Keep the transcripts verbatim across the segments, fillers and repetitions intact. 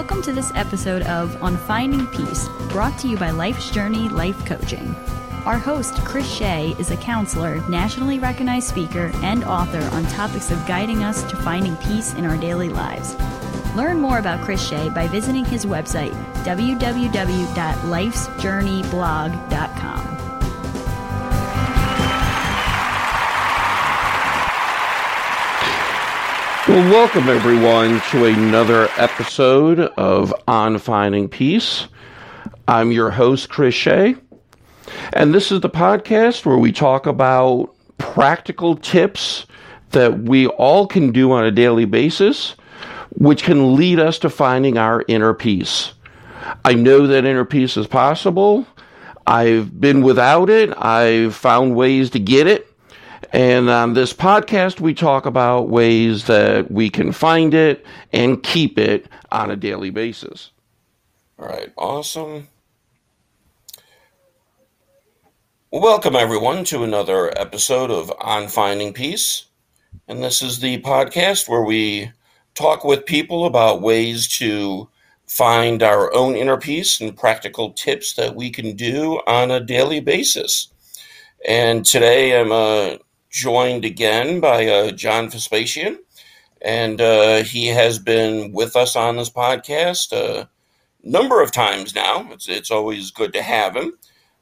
Welcome to this episode of On Finding Peace, brought to you by Life's Journey Life Coaching. Our host, Chris Shea, is a counselor, nationally recognized speaker, and author on topics of guiding us to finding peace in our daily lives. Learn more about Chris Shea by visiting his website, w w w dot life's journey blog dot com. Well, welcome everyone to another episode of On Finding Peace. I'm your host, Chris Shea, and this is the podcast where we talk about practical tips that we all can do on a daily basis, which can lead us to finding our inner peace. I know that inner peace is possible. I've been without it. I've found ways to get it. And on this podcast, we talk about ways that we can find it and keep it on a daily basis. All right, awesome. Welcome, everyone, to another episode of On Finding Peace. And this is the podcast where we talk with people about ways to find our own inner peace and practical tips that we can do on a daily basis. And today I'm a uh, joined again by uh, John Vespasian, and uh, he has been with us on this podcast a number of times now. It's, it's always good to have him,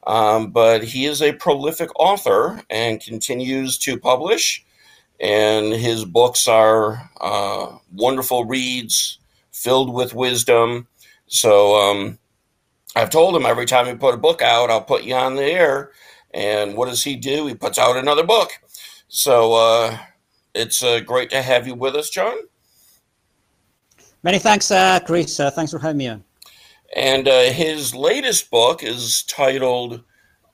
um, but he is a prolific author and continues to publish, and his books are uh, wonderful reads, filled with wisdom. So um, I've told him every time we put a book out, I'll put you on the air, and what does he do? He puts out another book. So uh, it's uh, great to have you with us, John. Many thanks, uh, Chris. Uh, thanks for having me on. And uh, his latest book is titled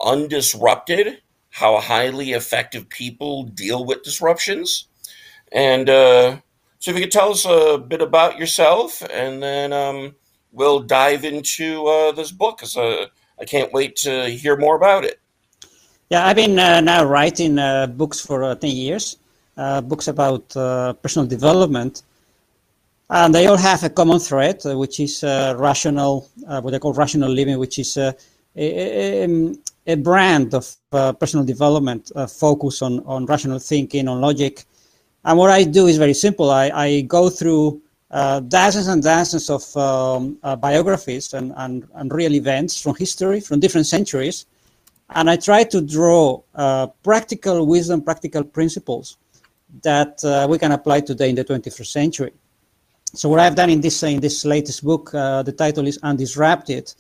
Undisrupted, How Highly Effective People Deal with Disruptions. And uh, so if you could tell us a bit about yourself, and then um, we'll dive into uh, this book, because uh, I can't wait to hear more about it. Yeah, I've been uh, now writing uh, books for uh, ten years, uh, books about uh, personal development, and they all have a common thread, uh, which is uh, rational, uh, what I call rational living, which is uh, a, a, a brand of uh, personal development, uh, focus on, on rational thinking, on logic. And what I do is very simple. I, I go through uh, dozens and dozens of um, uh, biographies and, and, and real events from history, from different centuries, and I try to draw uh, practical wisdom, practical principles that uh, we can apply today in the twenty-first century. So what I've done in this in this latest book, uh, the title is Undisrupted,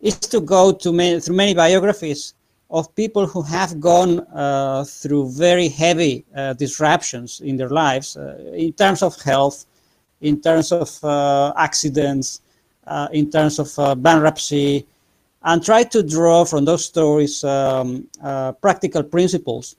is to go to many, through many biographies of people who have gone uh, through very heavy uh, disruptions in their lives, uh, in terms of health, in terms of uh, accidents, uh, in terms of uh, bankruptcy, and try to draw from those stories um, uh, practical principles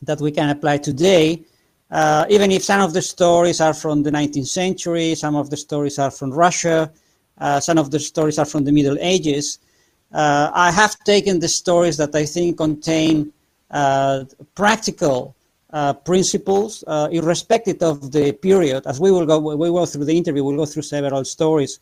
that we can apply today, uh, even if some of the stories are from the nineteenth century, some of the stories are from Russia, uh, some of the stories are from the Middle Ages. Uh, I have taken the stories that I think contain uh, practical uh, principles, uh, irrespective of the period. As we will go, we will go through the interview, we'll go through several stories,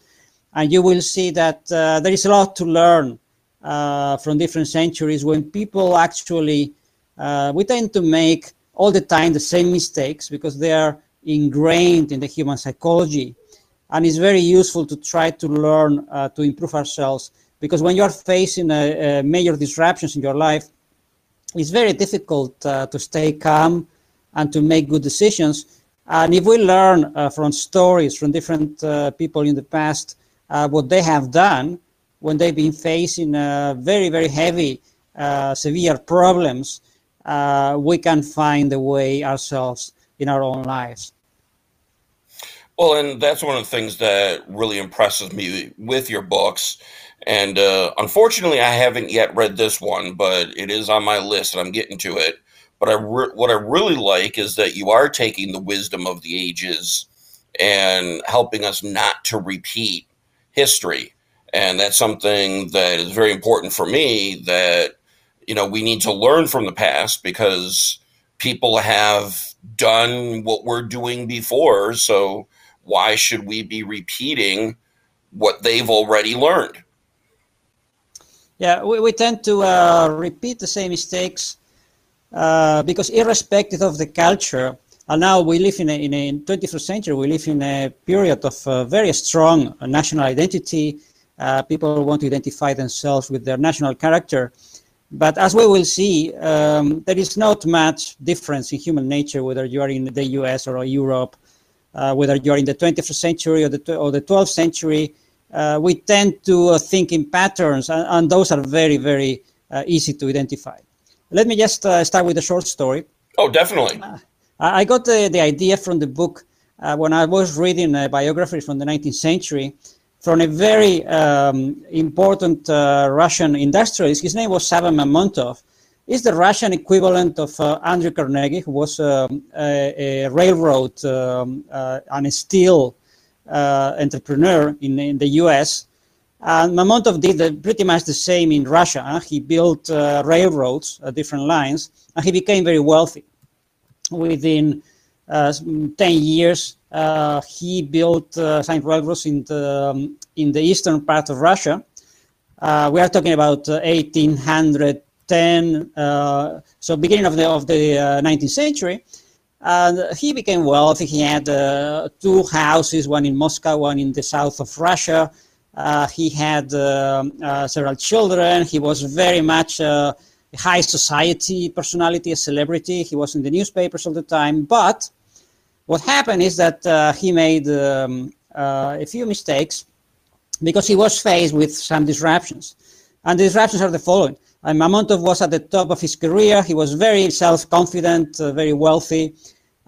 and you will see that uh, there is a lot to learn uh, from different centuries when people actually, uh, we tend to make all the time the same mistakes because they are ingrained in the human psychology. And it's very useful to try to learn uh, to improve ourselves, because when you're facing uh, uh, major disruptions in your life, it's very difficult uh, to stay calm and to make good decisions. And if we learn uh, from stories from different uh, people in the past, Uh, what they have done when they've been facing uh, very, very heavy, uh, severe problems, uh, we can find a way ourselves in our own lives. Well, and that's one of the things that really impresses me with your books. And uh, unfortunately, I haven't yet read this one, but it is on my list and I'm getting to it. But I re- what I really like is that you are taking the wisdom of the ages and helping us not to repeat history. And that's something that is very important for me, that, you know, we need to learn from the past because people have done what we're doing before. So why should we be repeating what they've already learned. Yeah, we, we tend to uh, repeat the same mistakes uh, because irrespective of the culture, and now we live in a, in a twenty-first century, we live in a period of uh, very strong national identity. Uh, people want to identify themselves with their national character. But as we will see, um, there is not much difference in human nature, whether you are in the U S or Europe, uh, whether you are in the twenty-first century or the, or the twelfth century. Uh, we tend to uh, think in patterns, and, and those are very, very uh, easy to identify. Let me just uh, start with a short story. Oh, definitely. Uh, I got the, the idea from the book uh, when I was reading a biography from the nineteenth century, from a very um, important uh, Russian industrialist. His name was Savva Mamontov. He's the Russian equivalent of uh, Andrew Carnegie, who was um, a, a railroad um, uh, and a steel uh, entrepreneur in, in the U S. And Mamontov did the, pretty much the same in Russia. Huh? He built uh, railroads, uh, different lines, and he became very wealthy. Within uh, ten years, uh, he built uh, some railroads in the, um, in the eastern part of Russia. Uh, we are talking about uh, eighteen ten, uh, so beginning of the, of the uh, nineteenth century. And he became wealthy. He had uh, two houses, one in Moscow, one in the south of Russia. Uh, he had uh, uh, several children. He was very much uh, high society personality, a celebrity. He was in the newspapers all the time. But what happened is that uh, he made um, uh, a few mistakes because he was faced with some disruptions. And the disruptions are the following. And Mamontov was at the top of his career. He was very self-confident, uh, very wealthy.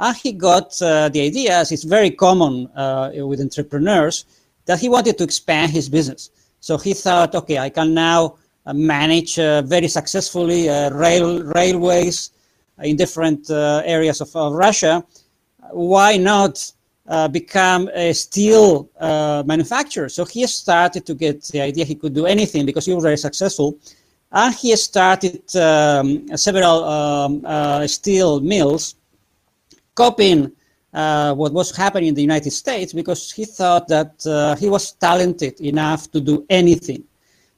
And he got uh, the idea, as it's very common uh, with entrepreneurs, that he wanted to expand his business. So he thought, okay, I can now manage uh, very successfully uh, rail railways in different uh, areas of, of Russia. Why not uh, become a steel uh, manufacturer? So he started to get the idea he could do anything because he was very successful. And he started um, several um, uh, steel mills, copying uh, what was happening in the United States, because he thought that uh, he was talented enough to do anything.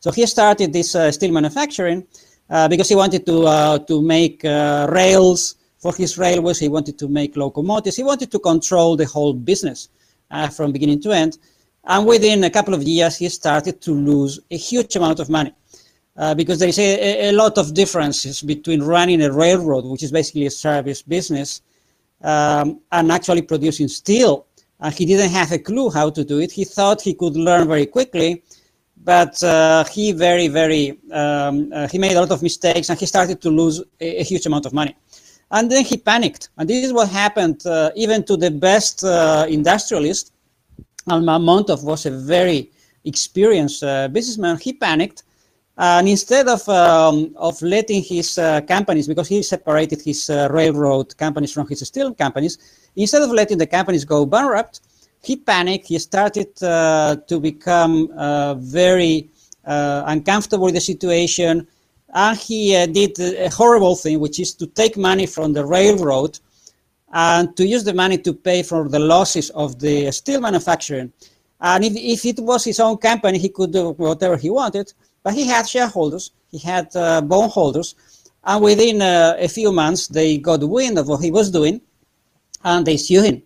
So he started this uh, steel manufacturing uh, because he wanted to uh, to make uh, rails for his railways. He wanted to make locomotives. He wanted to control the whole business uh, from beginning to end. And within a couple of years, he started to lose a huge amount of money uh, because there is a, a lot of differences between running a railroad, which is basically a service business, um, and actually producing steel. And he didn't have a clue how to do it. He thought he could learn very quickly. But uh, he very, very, um, uh, he made a lot of mistakes, and he started to lose a, a huge amount of money. And then he panicked. And this is what happened uh, even to the best uh, industrialist. And Mamontov was a very experienced uh, businessman. He panicked. And instead of, um, of letting his uh, companies, because he separated his uh, railroad companies from his steel companies, instead of letting the companies go bankrupt, he panicked. He started uh, to become uh, very uh, uncomfortable with the situation. And he uh, did a horrible thing, which is to take money from the railroad and to use the money to pay for the losses of the steel manufacturing. And if, if it was his own company, he could do whatever he wanted. But he had shareholders. He had uh, bondholders. And within uh, a few months, they got wind of what he was doing, and they sued him.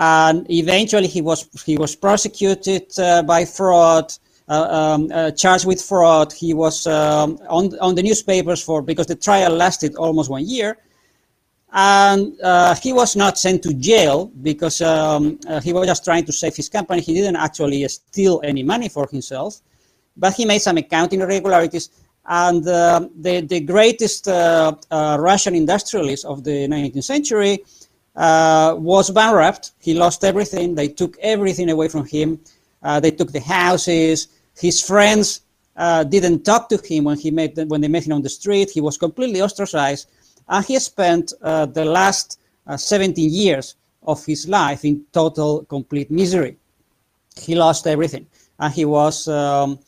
And eventually, he was he was prosecuted uh, by fraud, uh, um, uh, charged with fraud. He was um, on on the newspapers for because the trial lasted almost one year, and uh, he was not sent to jail because um, uh, he was just trying to save his company. He didn't actually steal any money for himself, but he made some accounting irregularities. And uh, the the greatest uh, uh, Russian industrialist of the nineteenth century Uh, was bankrupt. He lost everything. They took everything away from him. Uh, they took the houses. His friends uh, didn't talk to him when he met them, when they met him on the street. He was completely ostracized, and he spent uh, the last uh, seventeen years of his life in total, complete misery. He lost everything, and he was um,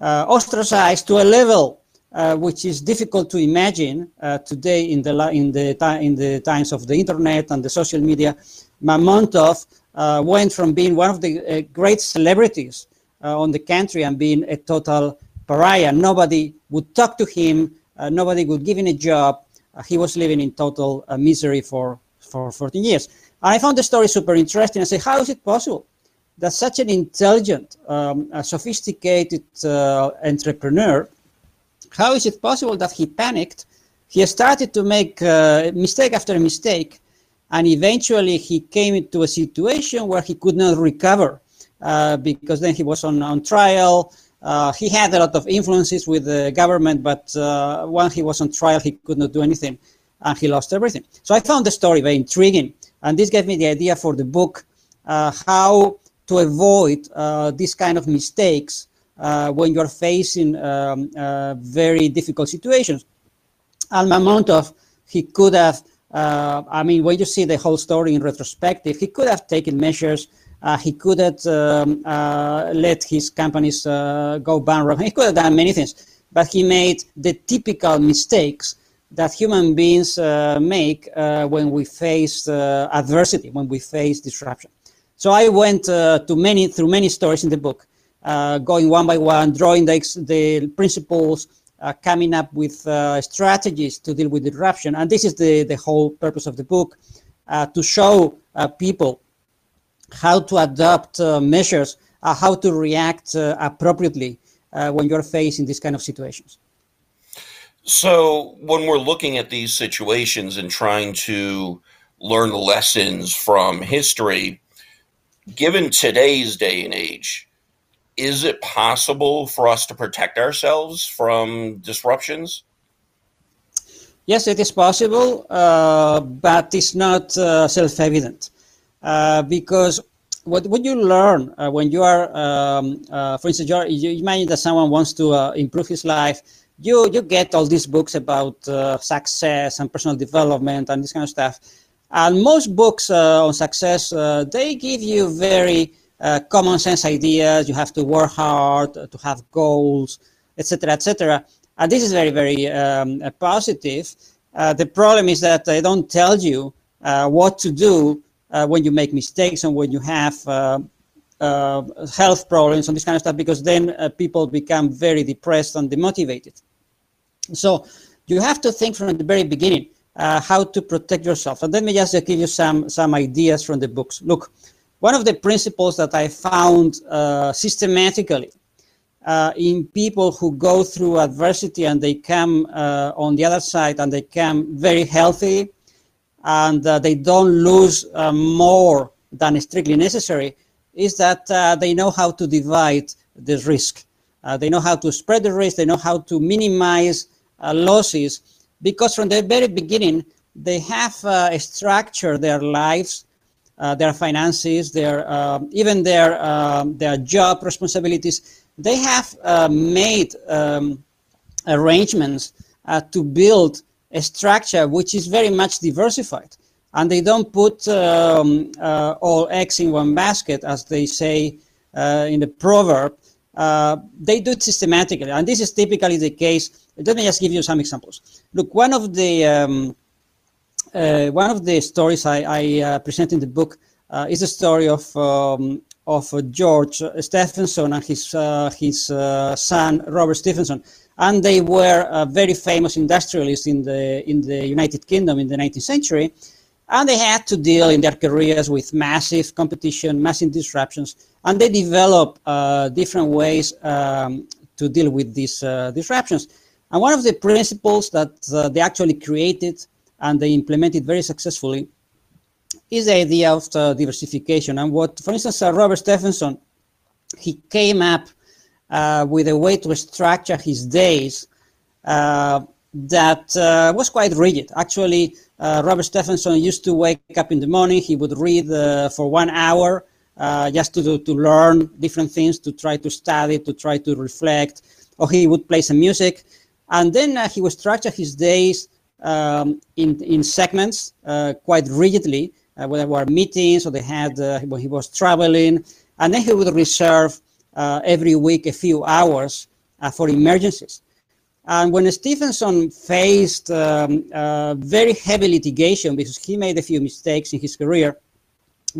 uh, ostracized to a level Uh, which is difficult to imagine uh, today in the in the in the times of the internet and the social media. Mamontov uh, went from being one of the uh, great celebrities uh, on the country and being a total pariah. Nobody would talk to him. Uh, nobody would give him a job. Uh, he was living in total uh, misery for, for fourteen years. And I found the story super interesting. I said, how is it possible that such an intelligent, um, a sophisticated uh, entrepreneur, how is it possible that he panicked? He started to make uh, mistake after mistake, and eventually he came into a situation where he could not recover uh, because then he was on, on trial. Uh, he had a lot of influences with the government, but uh, when he was on trial, he could not do anything, and he lost everything. So I found the story very intriguing, and this gave me the idea for the book, uh, how to avoid uh, these kind of mistakes uh, when you're facing um, uh, very difficult situations. And Mamontov, he could have, uh, I mean, when you see the whole story in retrospective, he could have taken measures. Uh, he could have um, uh, let his companies uh, go bankrupt. He could have done many things, but he made the typical mistakes that human beings uh, make uh, when we face uh, adversity, when we face disruption. So I went uh, to many through many stories in the book, uh, going one by one, drawing the, the principles, uh, coming up with uh, strategies to deal with disruption. And this is the, the whole purpose of the book, uh, to show uh, people how to adopt uh, measures, uh, how to react uh, appropriately uh, when you're facing these kind of situations. So when we're looking at these situations and trying to learn lessons from history, given today's day and age, is it possible for us to protect ourselves from disruptions? Yes, it is possible, uh, but it's not uh, self-evident. Uh, because what, what you learn uh, when you are, um, uh, for instance, you're, you imagine that someone wants to uh, improve his life, you, you get all these books about uh, success and personal development and this kind of stuff. And most books uh, on success, uh, they give you very uh, common sense ideas. You have to work hard, to have goals, et cetera, et cetera. And this is very, very um, positive. Uh, the problem is that they don't tell you uh, what to do Uh, when you make mistakes and when you have uh, uh, health problems and this kind of stuff, because then uh, people become very depressed and demotivated. So you have to think from the very beginning uh, how to protect yourself. And let me just give you some, some ideas from the books. Look, one of the principles that I found uh, systematically uh, in people who go through adversity and they come uh, on the other side and they come very healthy, and uh, they don't lose uh, more than is strictly necessary, is that uh, they know how to divide the risk. Uh, they know how to spread the risk. They know how to minimize uh, losses, because from the very beginning, they have uh, structured their lives, uh, their finances, their uh, even their, uh, their job responsibilities. They have uh, made um, arrangements uh, to build a structure which is very much diversified, and they don't put um, uh, all eggs in one basket, as they say uh, in the proverb. Uh, they do it systematically, and this is typically the case. Let me just give you some examples. Look, one of the um, uh, one of the stories I, I uh, present in the book uh, is the story of um, of uh, George Stephenson and his uh, his uh, son Robert Stephenson. And they were uh, very famous industrialists in the in the United Kingdom in the nineteenth century, and they had to deal in their careers with massive competition, massive disruptions, and they developed uh, different ways um, to deal with these uh, disruptions. And one of the principles that uh, they actually created and they implemented very successfully is the idea of uh, diversification. And what, for instance, uh, Robert Stephenson, he came up Uh, with a way to structure his days uh, that uh, was quite rigid. Actually, uh, Robert Stephenson used to wake up in the morning. He would read uh, for one hour uh, just to, do, to learn different things, to try to study, to try to reflect, or he would play some music. And then uh, he would structure his days um, in, in segments uh, quite rigidly, uh, whether there were meetings or they had, uh, when he was traveling, and then he would reserve Uh, every week a few hours uh, for emergencies. And when Stephenson faced um, uh, very heavy litigation because he made a few mistakes in his career,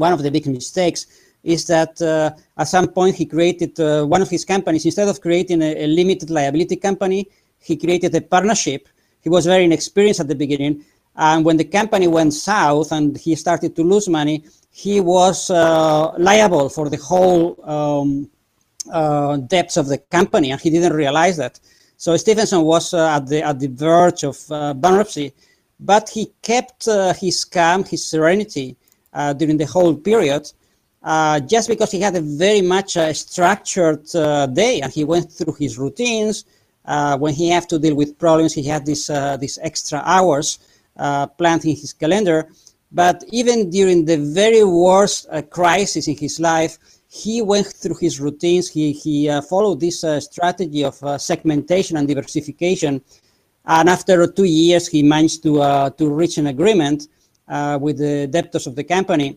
one of the big mistakes is that uh, at some point he created uh, one of his companies. Instead of creating a, a limited liability company, he created a partnership. He was very inexperienced at the beginning. And when the company went south and he started to lose money, he was uh, liable for the whole um, uh, debts of the company, and he didn't realize that. So Stephenson was uh, at the at the verge of uh, bankruptcy, but he kept uh, his calm, his serenity uh, during the whole period, uh, just because he had a very much uh, structured uh, day, and he went through his routines. Uh, when he had to deal with problems, he had these uh, these extra hours uh, planned in his calendar. But even during the very worst uh, crisis in his life, he went through his routines. He, he uh, followed this uh, strategy of uh, segmentation and diversification. And after two years, he managed to, uh, to reach an agreement uh, with the debtors of the company.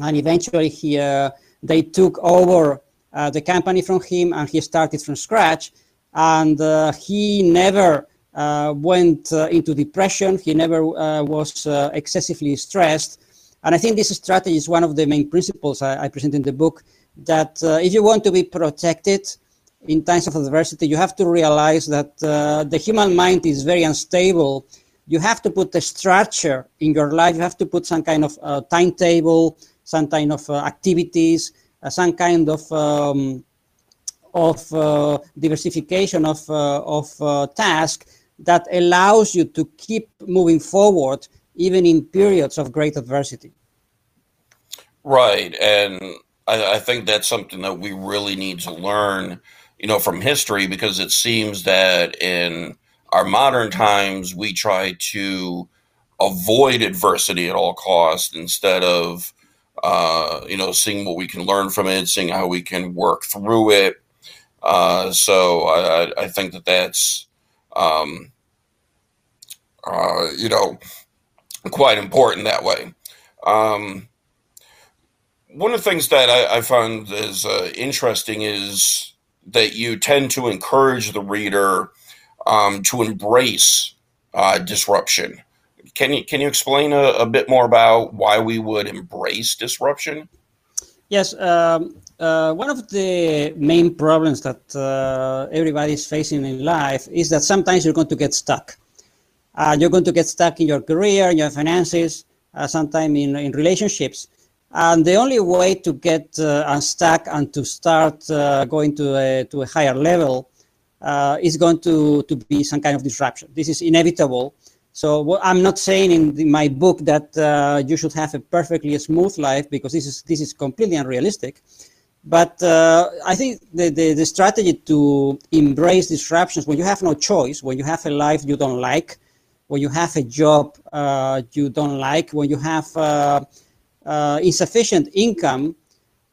And eventually, he, uh, they took over uh, the company from him, and he started from scratch. And uh, he never... Uh, went uh, into depression. He never uh, was uh, excessively stressed. And I think this strategy is one of the main principles I, I present in the book, that uh, if you want to be protected in times of adversity, you have to realize that uh, the human mind is very unstable. You have to put a structure in your life. You have to put some kind of uh, timetable, some kind of uh, activities, uh, some kind of um, of uh, diversification of, uh, of uh, task that allows you to keep moving forward even in periods of great adversity. Right, and I, I think that's something that we really need to learn, you know, from history, because it seems that in our modern times we try to avoid adversity at all costs instead of, uh, you know, seeing what we can learn from it, seeing how we can work through it. Uh, so I, I think that that's, um, uh, you know, quite important that way. Um, one of the things that I, I found is uh, interesting is that you tend to encourage the reader um, to embrace uh, disruption. Can you can you explain a, a bit more about why we would embrace disruption? Yes. Um... Uh, one of the main problems that uh, everybody is facing in life is that sometimes you're going to get stuck. Uh, you're going to get stuck in your career, in your finances, uh, sometimes in, in relationships. And the only way to get uh, unstuck and to start uh, going to a, to a higher level uh, is going to, to be some kind of disruption. This is inevitable. So well, I'm not saying in, the, in my book that uh, you should have a perfectly smooth life, because this is this is completely unrealistic. But uh, I think the, the, the strategy to embrace disruptions when you have no choice, when you have a life you don't like, when you have a job uh, you don't like, when you have uh, uh, insufficient income,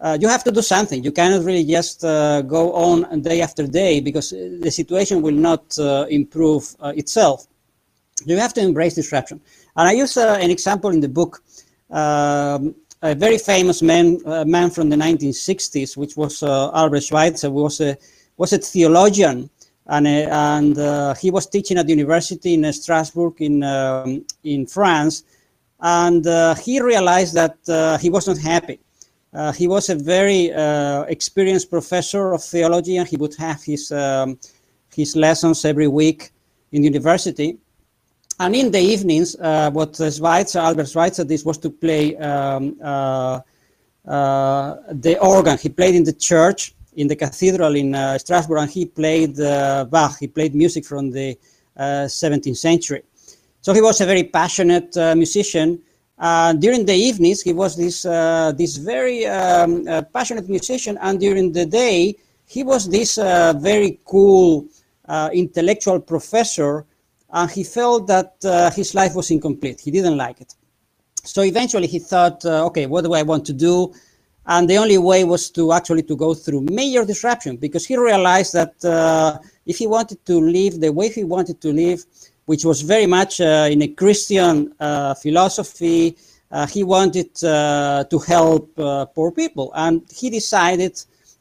uh, you have to do something. You cannot really just uh, go on day after day, because the situation will not uh, improve uh, itself. You have to embrace disruption. And I use uh, an example in the book. Um, A very famous man, uh, man from the nineteen sixties, which was uh, Albert Schweitzer, was a was a theologian, and a, and uh, he was teaching at the university in uh, Strasbourg in um, in France, and uh, he realized that uh, he was not happy. Uh, he was a very uh, experienced professor of theology, and he would have his um, his lessons every week in the university. And in the evenings, uh, what Schweitzer, Albert Schweitzer did was to play um, uh, uh, the organ. He played in the church, in the cathedral in uh, Strasbourg, and he played uh, Bach. He played music from the uh, seventeenth century. So he was a very passionate uh, musician. Uh, during the evenings, he was this, uh, this very um, uh, passionate musician, and during the day, he was this uh, very cool uh, intellectual professor. And he felt that uh, his life was incomplete. He didn't like it. So eventually he thought, uh, okay, what do I want to do? And the only way was to actually to go through major disruption, because he realized that uh, if he wanted to live the way he wanted to live, which was very much uh, in a Christian uh, philosophy, uh, he wanted uh, to help uh, poor people. And he decided,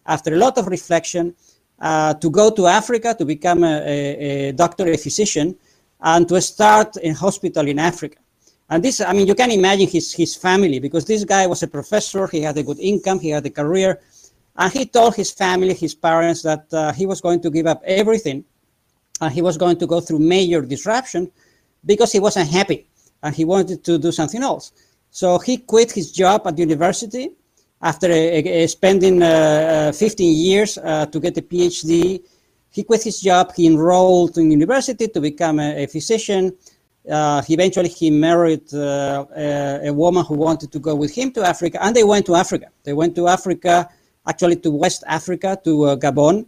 after a lot of reflection, uh, to go to Africa to become a, a, a doctor, a physician, and to start a hospital in Africa. And this, I mean, you can imagine his, his family, because this guy was a professor, he had a good income, he had a career, and he told his family, his parents, that uh, he was going to give up everything, and he was going to go through major disruption because he wasn't happy, and he wanted to do something else. So he quit his job at university after a, a spending uh, fifteen years uh, to get a PhD. He quit his job, he enrolled in university to become a, a physician. Uh, eventually, he married uh, a, a woman who wanted to go with him to Africa, and they went to Africa. They went to Africa, actually to West Africa, to uh, Gabon,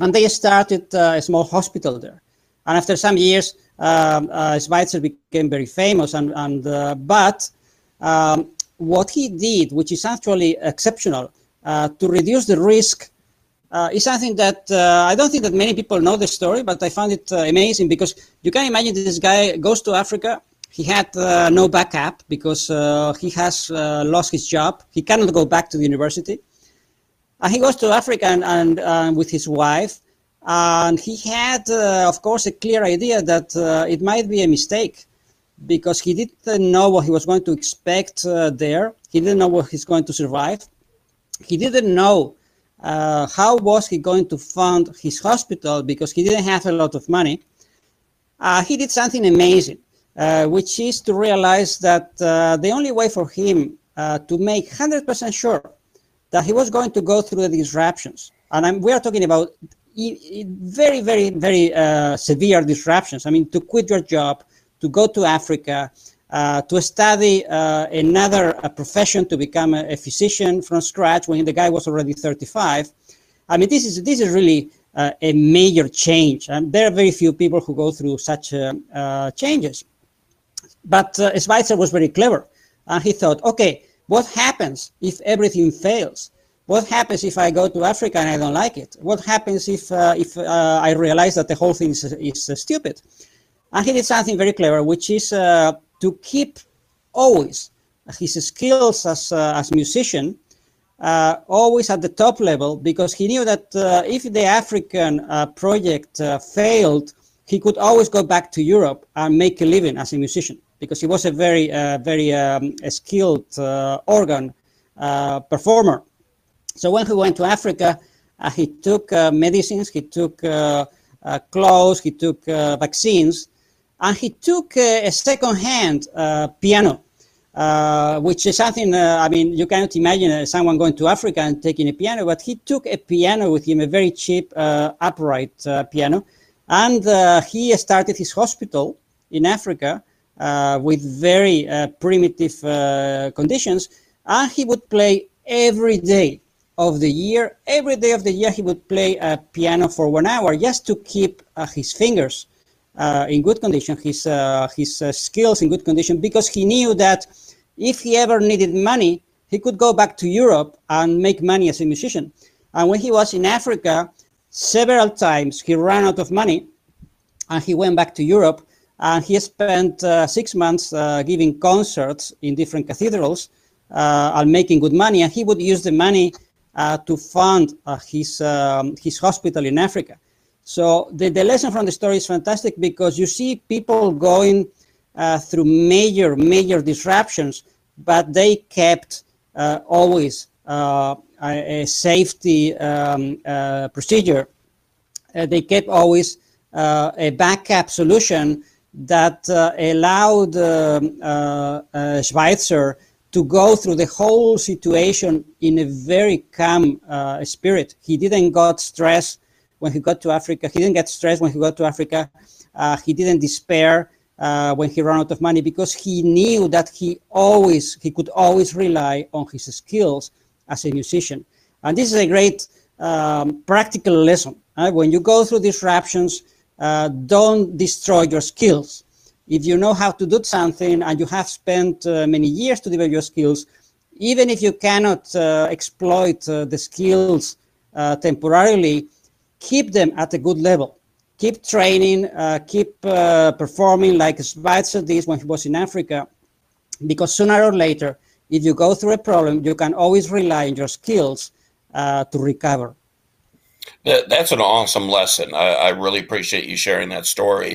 and they started uh, a small hospital there. And after some years, um, uh, Schweitzer became very famous, and, and uh, but um, what he did, which is actually exceptional, uh, to reduce the risk, Uh, it's something that uh, I don't think that many people know the story, but I found it uh, amazing, because you can imagine this guy goes to Africa. He had uh, no backup because uh, he has uh, lost his job. He cannot go back to the university. And he goes to Africa and, and uh, with his wife. And he had, uh, of course, a clear idea that uh, it might be a mistake, because he didn't know what he was going to expect uh, there. He didn't know what he's going to survive. He didn't know Uh, how was he going to fund his hospital, because he didn't have a lot of money. Uh, he did something amazing, uh, which is to realize that uh, the only way for him uh, to make one hundred percent sure that he was going to go through the disruptions, and I'm, we are talking about e- very, very, very uh, severe disruptions. I mean, to quit your job, to go to Africa, Uh, to study uh, another uh, profession, to become a, a physician from scratch when the guy was already thirty-five. I mean, this is this is really uh, a major change, and there are very few people who go through such uh, uh, changes. But uh, Schweitzer was very clever, and he thought, okay, what happens if everything fails? What happens if I go to Africa and I don't like it? What happens if uh, if uh, I realize that the whole thing is, is uh, stupid? And he did something very clever, which is uh, to keep always his skills as uh, as musician uh, always at the top level, because he knew that uh, if the African uh, project uh, failed, he could always go back to Europe and make a living as a musician, because he was a very uh, very um, a skilled uh, organ uh, performer. So when he went to Africa, uh, he took uh, medicines, he took uh, uh, clothes, he took uh, vaccines. And he took uh, a second-hand uh, piano, uh, which is something, uh, I mean, you cannot imagine uh, someone going to Africa and taking a piano, but he took a piano with him, a very cheap uh, upright uh, piano, and uh, he started his hospital in Africa uh, with very uh, primitive uh, conditions, and he would play every day of the year. Every day of the year he would play a piano for one hour just to keep uh, his fingers Uh, in good condition, his uh, his uh, skills in good condition, because he knew that if he ever needed money, he could go back to Europe and make money as a musician. And when he was in Africa, several times he ran out of money, and he went back to Europe, and he spent uh, six months uh, giving concerts in different cathedrals uh, and making good money, and he would use the money uh, to fund uh, his um, his hospital in Africa. So the, the lesson from the story is fantastic, because you see people going uh, through major, major disruptions, but they kept uh, always uh, a, a safety um, uh, procedure. Uh, they kept always uh, a backup solution that uh, allowed uh, uh, uh, Schweitzer to go through the whole situation in a very calm uh, spirit. He didn't got stressed. When he got to Africa, he didn't get stressed when he got to Africa. Uh, he didn't despair uh, when he ran out of money, because he knew that he always, he could always rely on his skills as a musician. And this is a great um, practical lesson. Right? When you go through disruptions, uh, don't destroy your skills. If you know how to do something and you have spent uh, many years to develop your skills, even if you cannot uh, exploit uh, the skills uh, temporarily, keep them at a good level. Keep training, uh, keep uh, performing like Schweitzer did when he was in Africa, because sooner or later, if you go through a problem, you can always rely on your skills uh, to recover. Yeah, that's an awesome lesson. I, I really appreciate you sharing that story.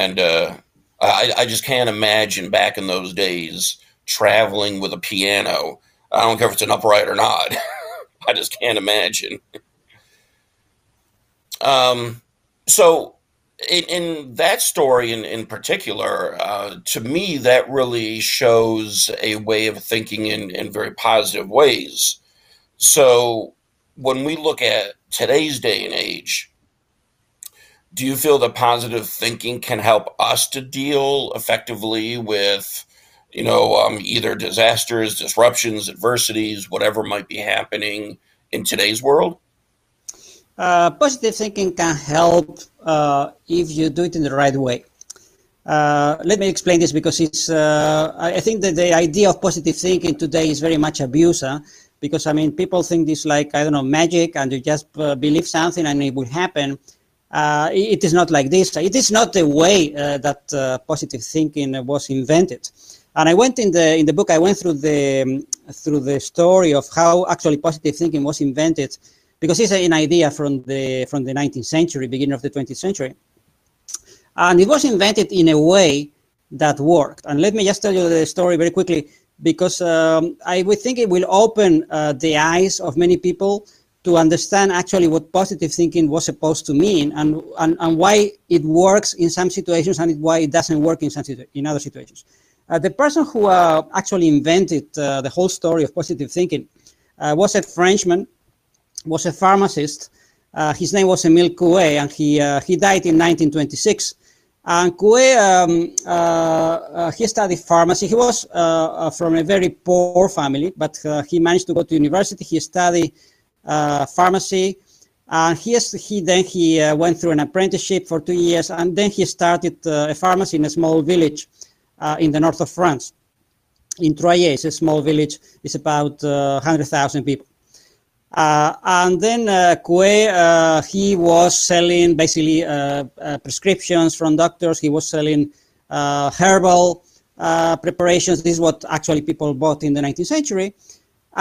And uh, I, I just can't imagine back in those days traveling with a piano. I don't care if it's an upright or not. I just can't imagine. Um, so in, in that story in, in particular, uh, to me, that really shows a way of thinking in, in very positive ways. So when we look at today's day and age, do you feel that positive thinking can help us to deal effectively with, you know, um, either disasters, disruptions, adversities, whatever might be happening in today's world? Uh, positive thinking can help uh, if you do it in the right way. Uh, let me explain this, because it's. Uh, I think that the idea of positive thinking today is very much abused, huh? Because, I mean, people think this like, I don't know, magic, and you just uh, believe something and it will happen. Uh, it is not like this. It is not the way uh, that uh, positive thinking was invented. And I went in the in the book. I went through the um, through the story of how actually positive thinking was invented, because it's an idea from the from the nineteenth century, beginning of the twentieth century, and it was invented in a way that worked. And let me just tell you the story very quickly, because um, I would think it will open uh, the eyes of many people to understand actually what positive thinking was supposed to mean, and, and, and why it works in some situations and why it doesn't work in some situ- in other situations. Uh, the person who uh, actually invented uh, the whole story of positive thinking uh, was a Frenchman, was a pharmacist. Uh, his name was Émile Coué, and he uh, he died in nineteen twenty-six. And Coué, um, uh, uh, he studied pharmacy. He was uh, uh, from a very poor family, but uh, he managed to go to university. He studied Uh, pharmacy, and he, he then he uh, went through an apprenticeship for two years, and then he started uh, a pharmacy in a small village uh, in the north of France, in Troyes. It's a small village. It's about uh, one hundred thousand people. Uh, and then uh, Coué, uh, he was selling basically uh, uh, prescriptions from doctors. He was selling uh, herbal uh, preparations. This is what actually people bought in the nineteenth century.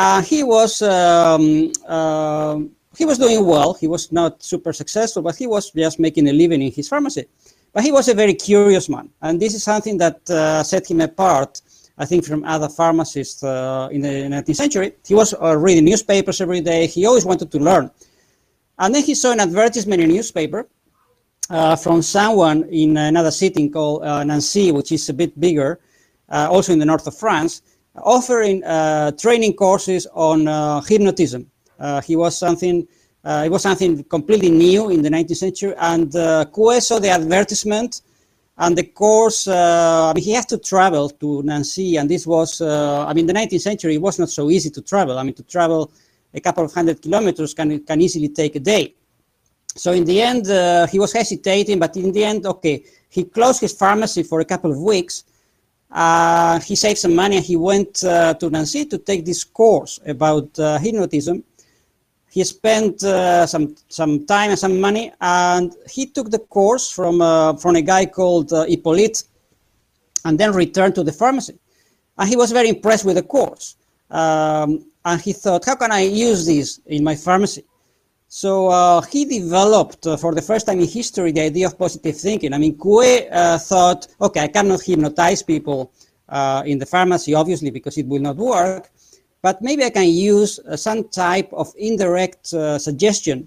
Uh, he was um, uh, he was doing well. He was not super successful, but he was just making a living in his pharmacy. But he was a very curious man, and this is something that uh, set him apart, I think, from other pharmacists uh, in the nineteenth century. He was uh, reading newspapers every day. He always wanted to learn. And then he saw an advertisement in a newspaper uh, from someone in another city called uh, Nancy, which is a bit bigger, uh, also in the north of France, offering uh, training courses on uh, hypnotism. Uh, he was something, uh, it was something completely new in the nineteenth century, and uh, Coué saw the advertisement and the course. uh, I mean, he had to travel to Nancy, and this was, uh, I mean, the nineteenth century, it was not so easy to travel. I mean, to travel a couple of hundred kilometers can, can easily take a day. So in the end, uh, he was hesitating, but in the end, okay, he closed his pharmacy for a couple of weeks. Uh, he saved some money, and he went uh, to Nancy to take this course about uh, hypnotism. He spent uh, some some time and some money, and he took the course from uh, from a guy called uh, Hippolyte, and then returned to the pharmacy. And he was very impressed with the course, um, and he thought, how can I use this in my pharmacy? So uh, he developed, uh, for the first time in history, the idea of positive thinking. I mean, Coué uh, thought, okay, I cannot hypnotize people uh, in the pharmacy, obviously, because it will not work, but maybe I can use uh, some type of indirect uh, suggestion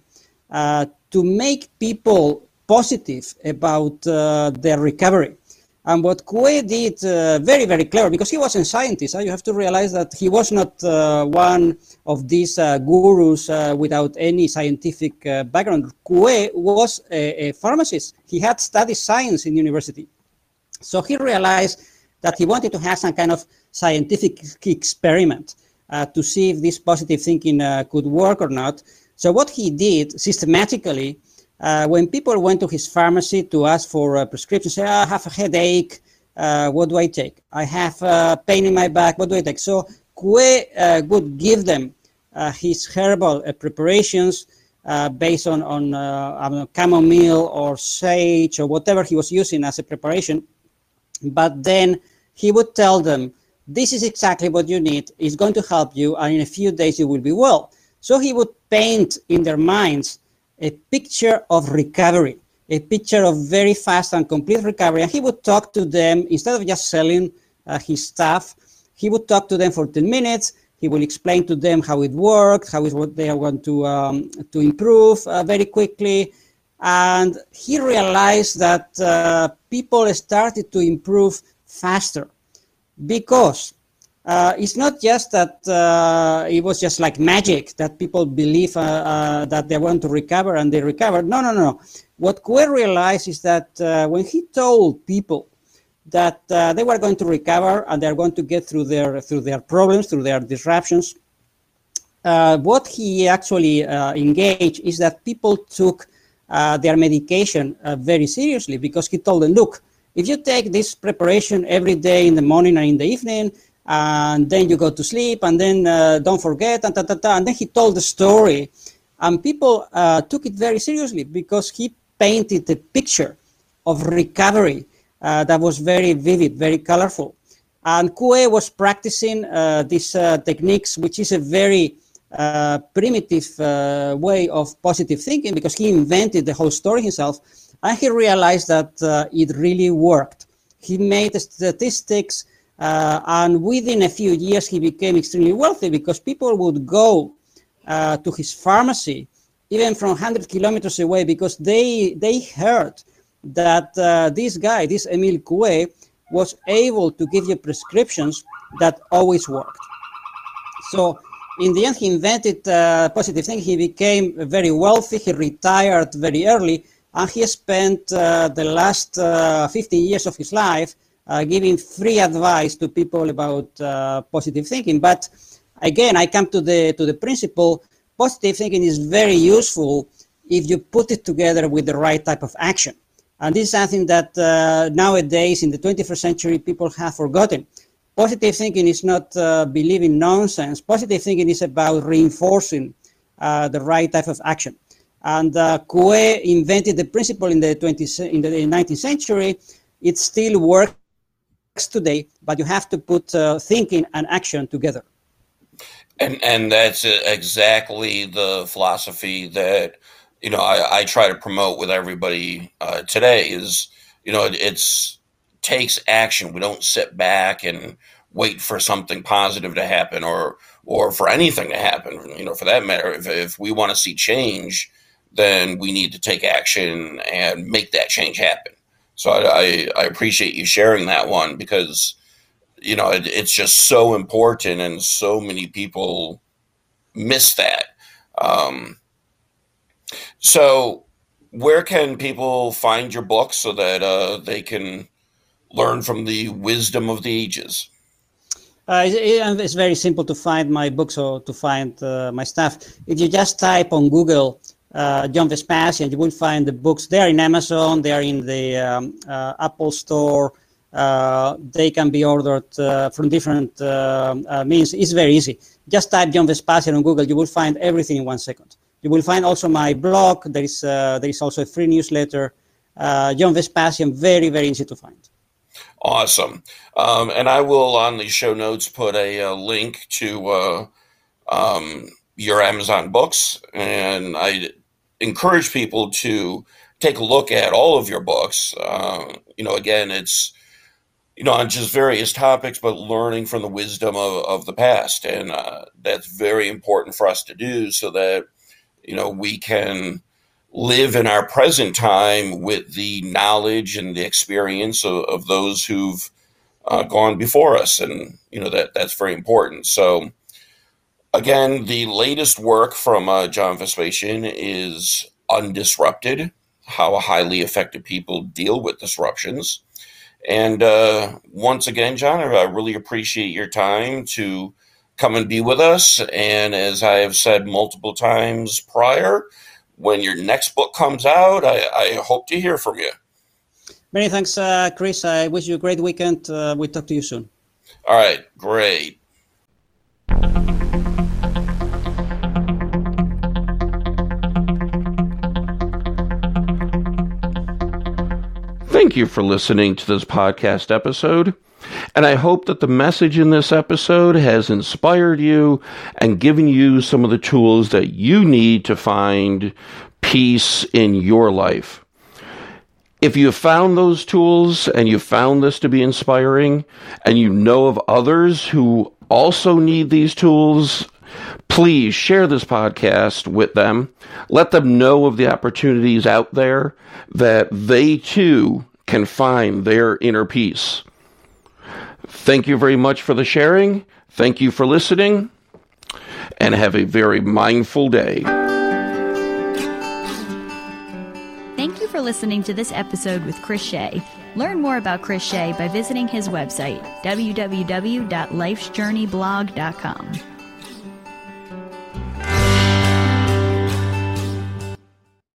uh, to make people positive about uh, their recovery. And what Coué did, uh, very, very clever, because he wasn't a scientist. Huh? You have to realize that he was not uh, one of these uh, gurus uh, without any scientific uh, background. Coué was a, a pharmacist. He had studied science in university. So he realized that he wanted to have some kind of scientific experiment uh, to see if this positive thinking uh, could work or not. So what he did systematically, uh, when people went to his pharmacy to ask for a prescription, say, I have a headache, uh, what do I take? I have uh, pain in my back, what do I take? So Coué uh, would give them uh, his herbal uh, preparations uh, based on, on uh, I don't know, chamomile or sage or whatever he was using as a preparation. But then he would tell them, this is exactly what you need. It's going to help you, and in a few days you will be well. So he would paint in their minds a picture of recovery. a picture of very fast and complete recovery, and he would talk to them, instead of just selling uh, his stuff, he would talk to them for ten minutes, he will explain to them how it worked, how it, what they are going to, um, to improve uh, very quickly, and he realized that uh, people started to improve faster, because uh, it's not just that uh, it was just like magic that people believe uh, uh, that they want to recover and they recovered. No, no, no. What Coué realized is that uh, when he told people that uh, they were going to recover and they're going to get through their, through their problems, through their disruptions, uh, what he actually uh, engaged is that people took uh, their medication uh, very seriously, because he told them, look, if you take this preparation every day in the morning and in the evening, and then you go to sleep, and then uh, don't forget, and, ta, ta, ta, and then he told the story, and people uh, took it very seriously, because he painted a picture of recovery uh, that was very vivid, very colorful. And Coué was practicing uh, these uh, techniques, which is a very uh, primitive uh, way of positive thinking, because he invented the whole story himself. And he realized that uh, it really worked. He made statistics, uh, and within a few years he became extremely wealthy, because people would go uh, to his pharmacy, even from one hundred kilometers away, because they, they heard that uh, this guy, this Émile Coué, was able to give you prescriptions that always worked. So in the end, he invented uh, positive thinking. He became very wealthy. He retired very early. And he spent uh, the last uh, fifteen years of his life uh, giving free advice to people about uh, positive thinking. But again, I come to the, to the principle, positive thinking is very useful if you put it together with the right type of action. And this is something that uh, nowadays in the twenty-first century people have forgotten. Positive thinking is not uh, believing nonsense. Positive thinking is about reinforcing uh, the right type of action. And uh, Coué invented the principle in the twentieth, in the nineteenth century. It still works today, but you have to put uh, thinking and action together. And and that's exactly the philosophy that you know I, I try to promote with everybody uh, today. Is you know it, it's takes action. We don't sit back and wait for something positive to happen, or or for anything to happen. You know, for that matter, if if we want to see change, then we need to take action and make that change happen. So I, I, I appreciate you sharing that one, because, you know, it, it's just so important and so many people miss that. Um, so where can people find your book so that uh, they can learn from the wisdom of the ages? Uh, it, it, it's very simple to find my books or to find uh, my stuff. If you just type on Google, Uh, John Vespasian, you will find the books. They are in Amazon, they are in the um, uh, Apple Store. Uh, they can be ordered uh, from different uh, uh, means. It's very easy. Just type John Vespasian on Google. You will find everything in one second. You will find also my blog. There is uh, there is also a free newsletter. Uh, John Vespasian, very, very easy to find. Awesome. Um, and I will, on the show notes, put a, a link to uh, um, your Amazon books, and I encourage people to take a look at all of your books. Uh, you know, again, it's, you know, on just various topics, but learning from the wisdom of, of the past. And uh, that's very important for us to do, so that, you know, we can live in our present time with the knowledge and the experience of, of those who've uh, gone before us. And, you know, that that's very important. So, again, the latest work from uh, John Vespasian is Undisrupted, How Highly Effective People Deal with Disruptions. And uh, once again, John, I really appreciate your time to come and be with us. And as I have said multiple times prior, when your next book comes out, I, I hope to hear from you. Many thanks, uh, Chris. I wish you a great weekend. Uh, we'll talk to you soon. All right, great. Thank you for listening to this podcast episode, and I hope that the message in this episode has inspired you and given you some of the tools that you need to find peace in your life. If you found those tools and you found this to be inspiring and you know of others who also need these tools, please share this podcast with them. Let them know of the opportunities out there that they too can find their inner peace. Thank you very much for the sharing. Thank you for listening, and have a very mindful day. Thank you for listening to this episode with Chris Shea. Learn more about Chris Shea by visiting his website, w w w dot lifes journey blog dot com.